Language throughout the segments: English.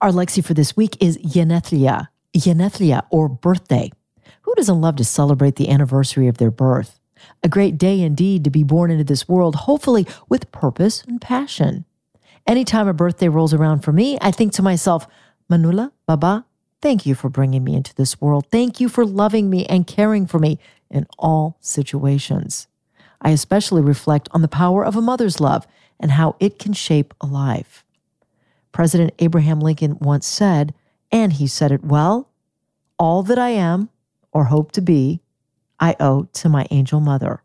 Our Lexi for this week is Yenethlia. Yenethlia, or birthday. Who doesn't love to celebrate the anniversary of their birth? A great day indeed to be born into this world, hopefully with purpose and passion. Anytime a birthday rolls around for me, I think to myself, Manula, Baba, thank you for bringing me into this world. Thank you for loving me and caring for me in all situations. I especially reflect on the power of a mother's love and how it can shape a life. President Abraham Lincoln once said, and he said it well, all that I am or hope to be, I owe to my angel mother.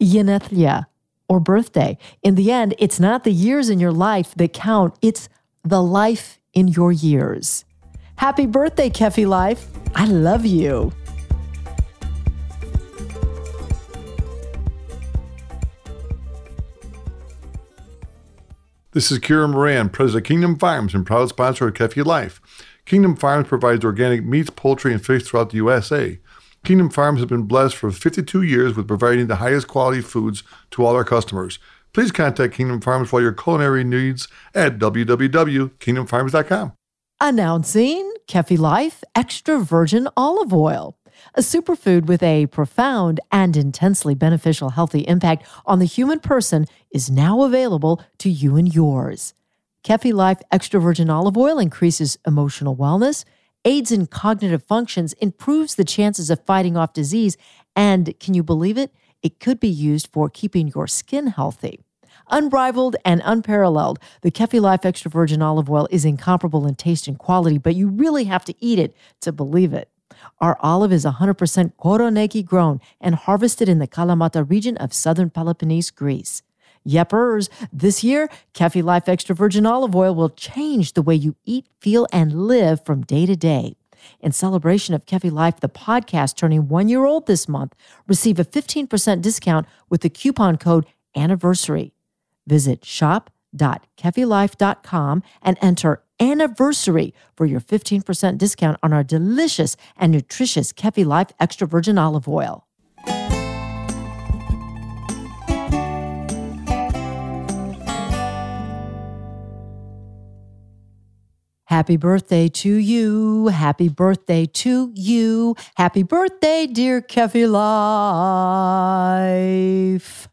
Yenethlia, or birthday. In the end, it's not the years in your life that count, it's the life in your years. Happy birthday, Kefi Life. I love you. This is Kira Moran, president of Kingdom Farms and proud sponsor of Kefi Life. Kingdom Farms provides organic meats, poultry, and fish throughout the USA. Kingdom Farms has been blessed for 52 years with providing the highest quality foods to all our customers. Please contact Kingdom Farms for your culinary needs at www.kingdomfarms.com. Announcing Kefi Life Extra Virgin Olive Oil, a superfood with a profound and intensely beneficial healthy impact on the human person, is now available to you and yours. Kefi Life Extra Virgin Olive Oil increases emotional wellness, aids in cognitive functions, improves the chances of fighting off disease, and can you believe it? It could be used for keeping your skin healthy. Unrivaled and unparalleled, the Kefi Life Extra Virgin Olive Oil is incomparable in taste and quality, but you really have to eat it to believe it. Our olive is 100% Koroneiki grown and harvested in the Kalamata region of southern Peloponnese, Greece. Yeppers, this year, Kefi Life Extra Virgin Olive Oil will change the way you eat, feel, and live from day to day. In celebration of Kefi Life, the podcast turning 1 year old this month, receive a 15% discount with the coupon code ANNIVERSARY. Visit shop.kefilife.com and enter Anniversary for your 15% discount on our delicious and nutritious Kefi Life Extra Virgin Olive Oil. Happy birthday to you. Happy birthday to you. Happy birthday, dear Kefi Life.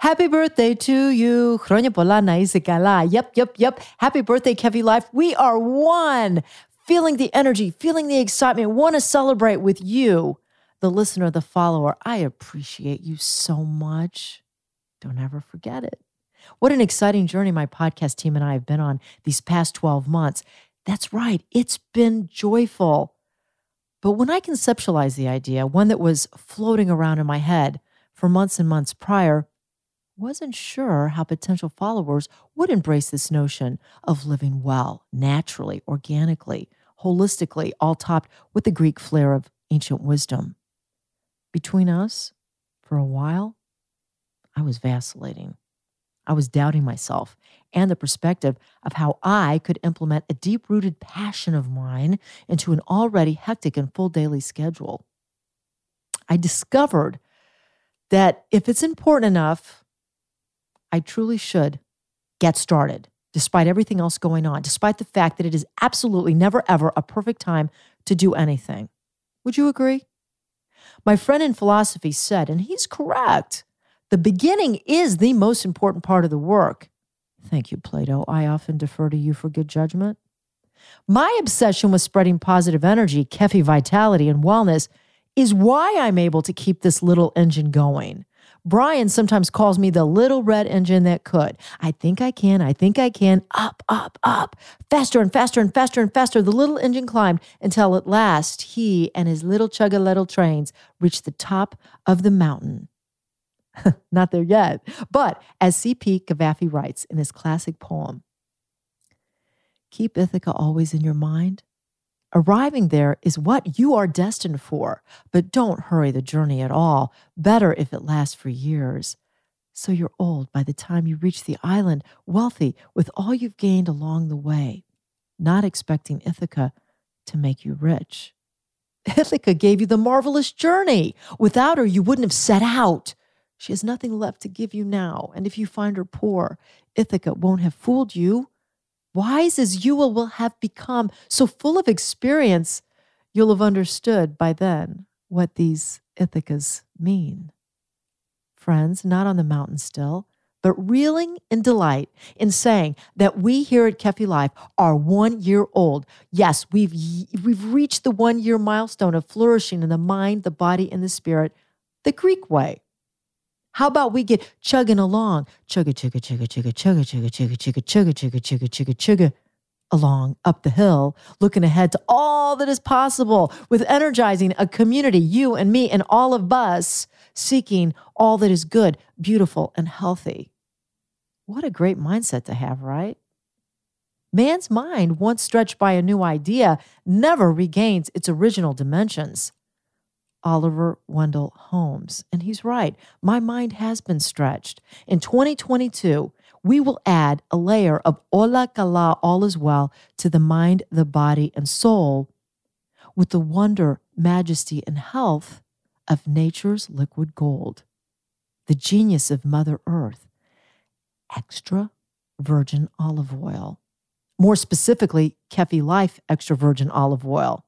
Happy birthday to you. Χρόνια πολλά να είσαι καλά. Yep. Happy birthday, Kefi Life. We are one. Feeling the energy, feeling the excitement. Want to celebrate with you, the listener, the follower. I appreciate you so much. Don't ever forget it. What an exciting journey my podcast team and I have been on these past 12 months. That's right. It's been joyful. But when I conceptualize the idea, one that was floating around in my head for months and months prior, wasn't sure how potential followers would embrace this notion of living well, naturally, organically, holistically, all topped with the Greek flair of ancient wisdom. Between us, for a while, I was vacillating. I was doubting myself and the perspective of how I could implement a deep-rooted passion of mine into an already hectic and full daily schedule. I discovered that if it's important enough, I truly should get started, despite everything else going on, despite the fact that it is absolutely never, ever a perfect time to do anything. Would you agree? My friend in philosophy said, and he's correct, the beginning is the most important part of the work. Thank you, Plato. I often defer to you for good judgment. My obsession with spreading positive energy, Kefi vitality, and wellness is why I'm able to keep this little engine going. Brian sometimes calls me the little red engine that could. I think I can, up, faster and faster. The little engine climbed until at last he and his little chug-a-little trains reached the top of the mountain. Not there yet, but as C.P. Cavafy writes in his classic poem, Keep Ithaca always in your mind. Arriving there is what you are destined for, but don't hurry the journey at all. Better if it lasts for years. So you're old by the time you reach the island, wealthy with all you've gained along the way, not expecting Ithaca to make you rich. Ithaca gave you the marvelous journey. Without her, you wouldn't have set out. She has nothing left to give you now, and if you find her poor, Ithaca won't have fooled you. Wise as you will have become, so full of experience, you'll have understood by then what these Ithacas mean. Friends, not on the mountain still, but reeling in delight in saying that we here at Kefi Life are 1 year old. Yes, we've reached the 1 year milestone of flourishing in the mind, the body, and the spirit, the Greek way. How about we get chugging along, chugga, chugga, chugga, chugga, chugga, chugga, chugga, chugga, chugga, chugga, chugga, chugga, chugga, along up the hill, looking ahead to all that is possible with energizing a community, you and me and all of us, seeking all that is good, beautiful, and healthy. What a great mindset to have, right? Man's mind, once stretched by a new idea, never regains its original dimensions. Oliver Wendell Holmes. And he's right. My mind has been stretched. In 2022, we will add a layer of Ola Kala, all is well, to the mind, the body, and soul with the wonder, majesty, and health of nature's liquid gold, the genius of Mother Earth, extra virgin olive oil. More specifically, Kefi Life extra virgin olive oil.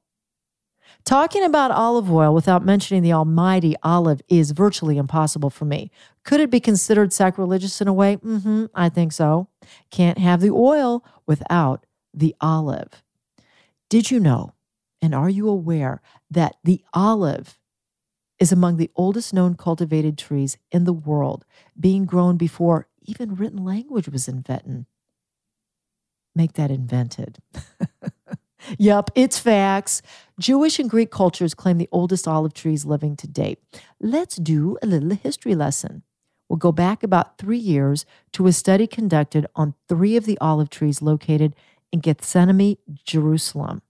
Talking about olive oil without mentioning the almighty olive is virtually impossible for me. Could it be considered sacrilegious in a way? I think so. Can't have the oil without the olive. Did you know, and are you aware, that the olive is among the oldest known cultivated trees in the world, being grown before even written language was invented? Make that invented. Yep, it's facts. Jewish and Greek cultures claim the oldest olive trees living to date. Let's do a little history lesson. We'll go back about 3 years to a study conducted on 3 of the olive trees located in Gethsemane, Jerusalem.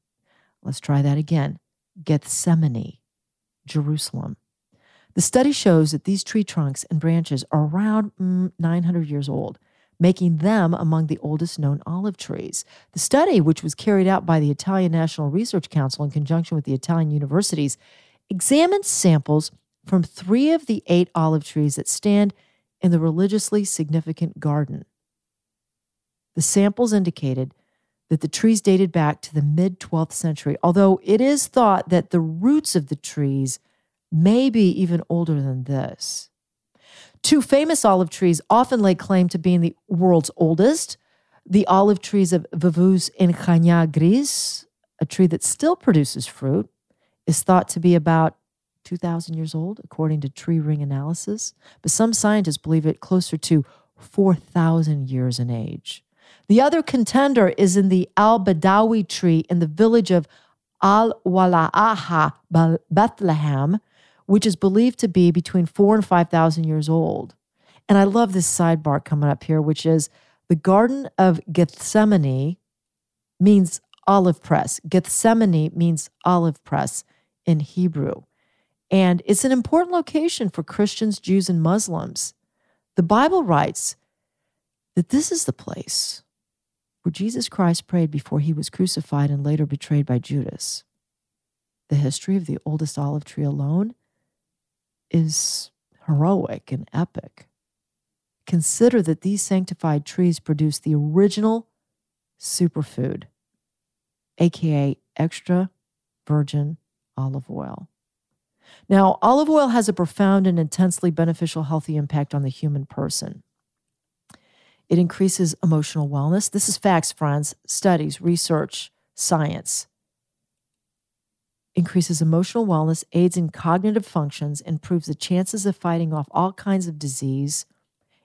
Let's try that again. Gethsemane, Jerusalem. The study shows that these tree trunks and branches are around 900 years old, making them among the oldest known olive trees. The study, which was carried out by the Italian National Research Council in conjunction with the Italian universities, examined samples from 3 of the 8 olive trees that stand in the religiously significant garden. The samples indicated that the trees dated back to the mid-12th century, although it is thought that the roots of the trees may be even older than this. 2 famous olive trees often lay claim to being the world's oldest, the olive trees of Vevous in Chania, Greece, a tree that still produces fruit, is thought to be about 2,000 years old, according to tree ring analysis, but some scientists believe it closer to 4,000 years in age. The other contender is in the Al-Badawi tree in the village of Al-Wala'aha, Bethlehem, which is believed to be between 4,000 and 5,000 years old. And I love this sidebar coming up here, which is the Garden of Gethsemane means olive press. Gethsemane means olive press in Hebrew. And it's an important location for Christians, Jews, and Muslims. The Bible writes that this is the place where Jesus Christ prayed before he was crucified and later betrayed by Judas. The history of the oldest olive tree alone is heroic and epic. Consider that these sanctified trees produce the original superfood, aka extra virgin olive oil. Now, olive oil has a profound and intensely beneficial healthy impact on the human person. It increases emotional wellness. This is facts, friends, studies, research, science. Increases emotional wellness, aids in cognitive functions, improves the chances of fighting off all kinds of disease.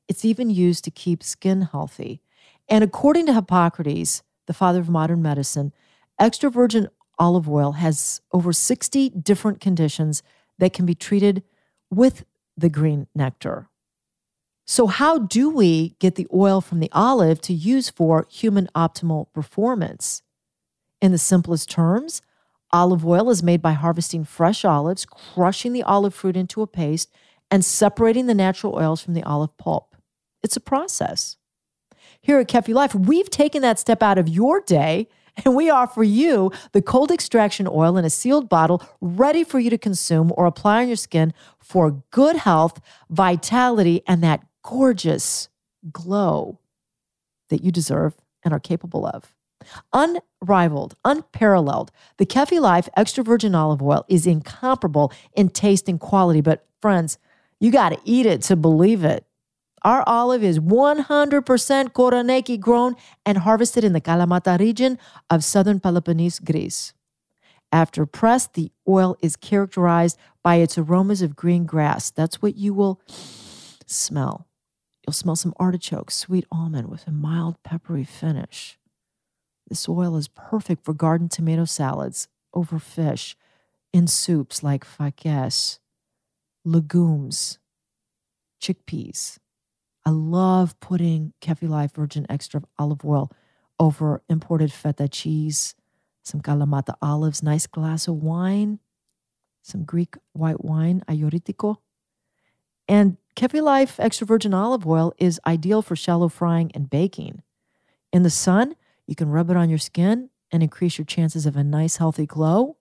It's even used to keep skin healthy. And according to Hippocrates, the father of modern medicine, extra virgin olive oil has over 60 different conditions that can be treated with the green nectar. So how do we get the oil from the olive to use for human optimal performance? In the simplest terms, olive oil is made by harvesting fresh olives, crushing the olive fruit into a paste, and separating the natural oils from the olive pulp. It's a process. Here at Kefi Life, we've taken that step out of your day, and we offer you the cold extraction oil in a sealed bottle ready for you to consume or apply on your skin for good health, vitality, and that gorgeous glow that you deserve and are capable of. Unrivaled, unparalleled, the Kefi Life Extra Virgin Olive Oil is incomparable in taste and quality, but friends, you got to eat it to believe it. Our olive is 100% Koroneiki grown and harvested in the Kalamata region of southern Peloponnese, Greece. After pressed, the oil is characterized by its aromas of green grass. That's what you will smell. You'll smell some artichoke, sweet almond with a mild peppery finish. This oil is perfect for garden tomato salads, over fish, in soups like fakias, legumes, chickpeas. I love putting Kefi Life Virgin Extra Olive Oil over imported feta cheese, some Kalamata olives, nice glass of wine, some Greek white wine, aioritiko. And Kefi Life Extra Virgin Olive Oil is ideal for shallow frying and baking. In the sun, you can rub it on your skin and increase your chances of a nice, healthy glow.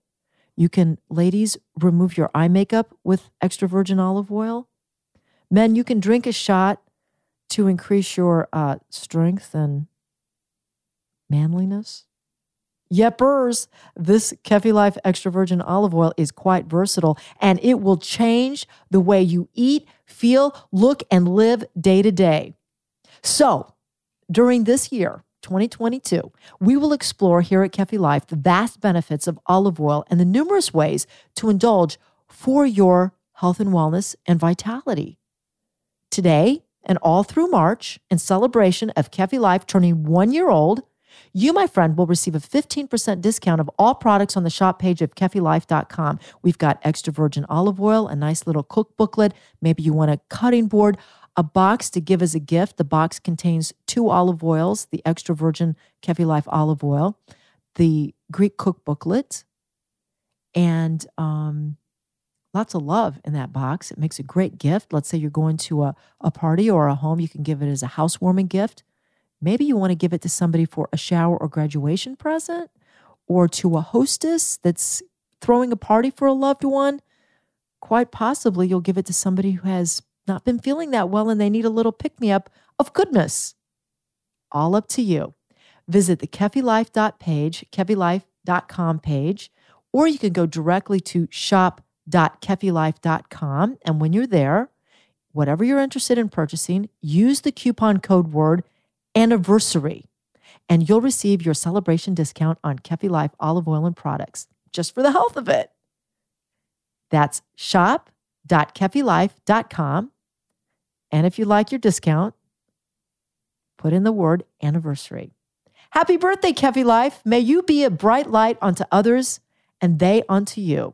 You can, ladies, remove your eye makeup with extra virgin olive oil. Men, you can drink a shot to increase your strength and manliness. Yepers, this Kefi Life Extra Virgin Olive Oil is quite versatile, and it will change the way you eat, feel, look, and live day to day. So, during this year, 2022, we will explore here at Kefi Life the vast benefits of olive oil and the numerous ways to indulge for your health and wellness and vitality. Today and all through March, in celebration of Kefi Life turning 1 year old, you, my friend, will receive a 15% discount of all products on the shop page of KefiLife.com. We've got extra virgin olive oil, a nice little cook booklet. Maybe you want a cutting board, a box to give as a gift. The box contains two olive oils, the extra virgin Kefi Life olive oil, the Greek cook booklet, and lots of love in that box. It makes a great gift. Let's say you're going to a party or a home. You can give it as a housewarming gift. Maybe you want to give it to somebody for a shower or graduation present, or to a hostess that's throwing a party for a loved one. Quite possibly you'll give it to somebody who has not been feeling that well and they need a little pick-me-up of goodness. All up to you. Visit the KefiLife.com page, or you can go directly to shop.KefiLife.com. And when you're there, whatever you're interested in purchasing, use the coupon code word anniversary, and you'll receive your celebration discount on Kefi Life olive oil and products, just for the health of it. That's shop.kefilife.com. And if you like your discount, put in the word anniversary. Happy birthday, Kefi Life. May you be a bright light unto others and they unto you.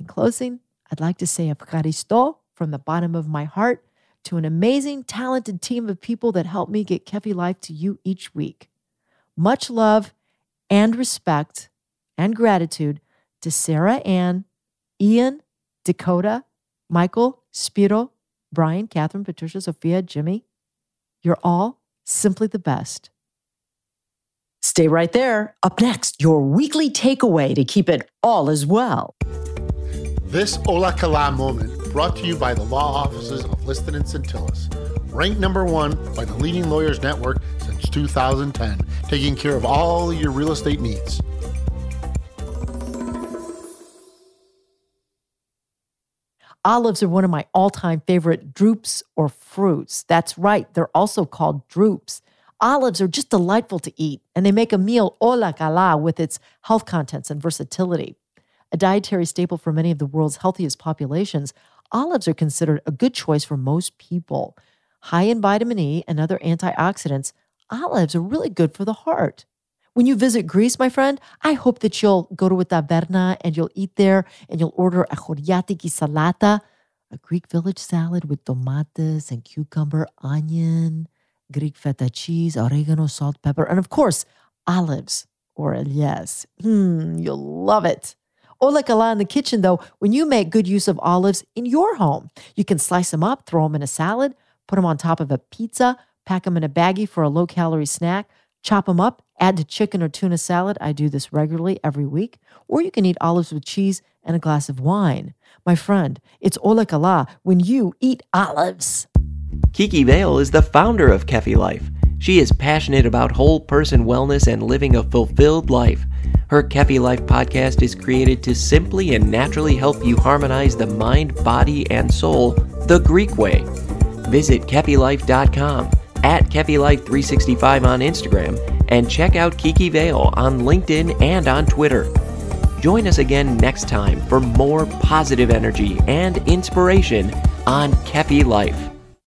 In closing, I'd like to say Evcharisto from the bottom of my heart to an amazing, talented team of people that help me get Kefi Life to you each week. Much love and respect and gratitude to Sarah Ann, Ian, Dakota, Michael, Spiro, Brian, Catherine, Patricia, Sophia, Jimmy. You're all simply the best. Stay right there. Up next, your weekly takeaway to keep it all as well. This Ola Kala moment brought to you by the law offices of Liston and Sintilas, ranked number one by the leading lawyers network since 2010, taking care of all your real estate needs. Olives are one of my all-time favorite drupes or fruits. That's right, they're also called drupes. Olives are just delightful to eat, and they make a meal ola kala with its health contents and versatility. A dietary staple for many of the world's healthiest populations, olives are considered a good choice for most people. High in vitamin E and other antioxidants, olives are really good for the heart. When you visit Greece, my friend, I hope that you'll go to a taverna and you'll eat there and you'll order a choriatiki salata, a Greek village salad with tomates and cucumber, onion, Greek feta cheese, oregano, salt, pepper, and of course, olives or elias. You'll love it. Or like Allah in the kitchen, though, when you make good use of olives in your home, you can slice them up, throw them in a salad, put them on top of a pizza, pack them in a baggie for a low-calorie snack, chop them up, add to chicken or tuna salad. I do this regularly every week. Or you can eat olives with cheese and a glass of wine. My friend, it's Ola Kala when you eat olives. Kiki Vale is the founder of Kefi Life. She is passionate about whole person wellness and living a fulfilled life. Her Kefi Life podcast is created to simply and naturally help you harmonize the mind, body, and soul the Greek way. Visit KefiLife.com, at KefiLife365 on Instagram, and check out Kiki Vale on LinkedIn and on Twitter. Join us again next time for more positive energy and inspiration on Kefi Life.